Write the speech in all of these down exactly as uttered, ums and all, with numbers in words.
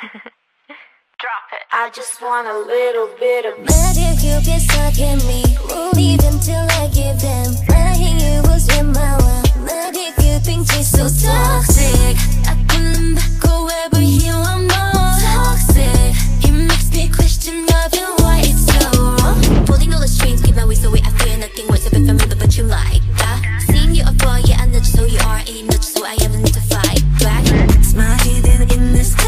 Drop it. I just want a little bit of. Maybe you get stuck in me. Won't leave until I give them. I hear you was in my way. Maybe you think she's so toxic. I can go wherever you want. Toxic. It makes me question love and why it's so wrong. Holding all the strings, give my way so we I feel nothing worse if I'm but but you like that. Seeing you up for yeah, I'm not just so you are, ain't not just so I am the need to fight back. It's my hidden in the sky.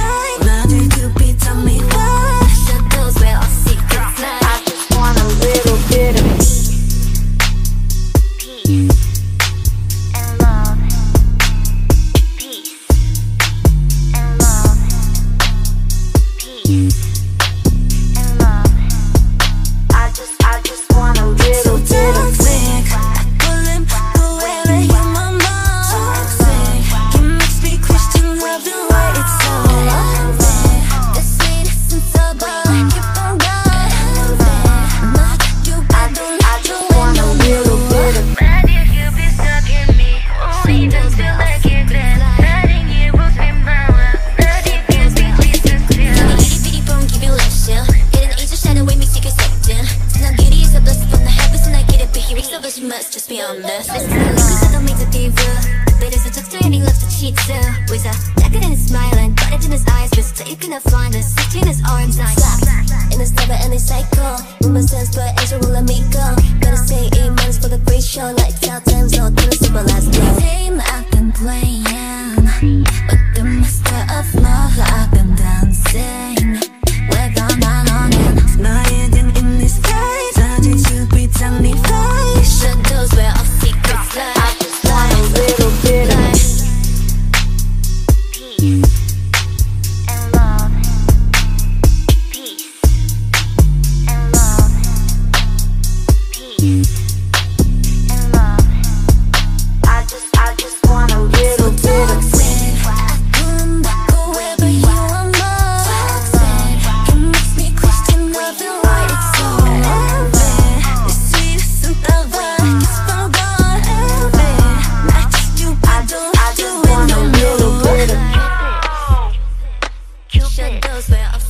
Must just be on this. It's not like don't make the fever. But it's a just turning love to cheat too. With a jacket and a smile and buttons in his eyes, mister you cannot find us. Between his arms, I slap in this never-ending cycle. In my sense, but Angel will let me go. Gotta say amen for the great show. Like tell times all through the super last blow. Game I've been playing with the master of love. I've been dancing with all my longing. My head in this place. How did you pretend me?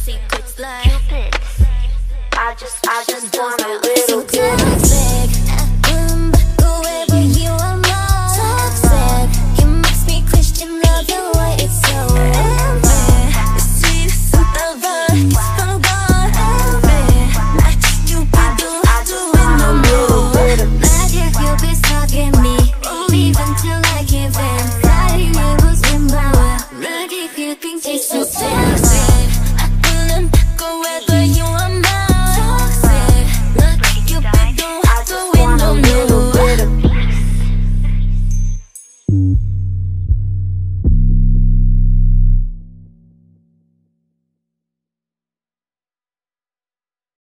Secrets like I just, I just want a little bit.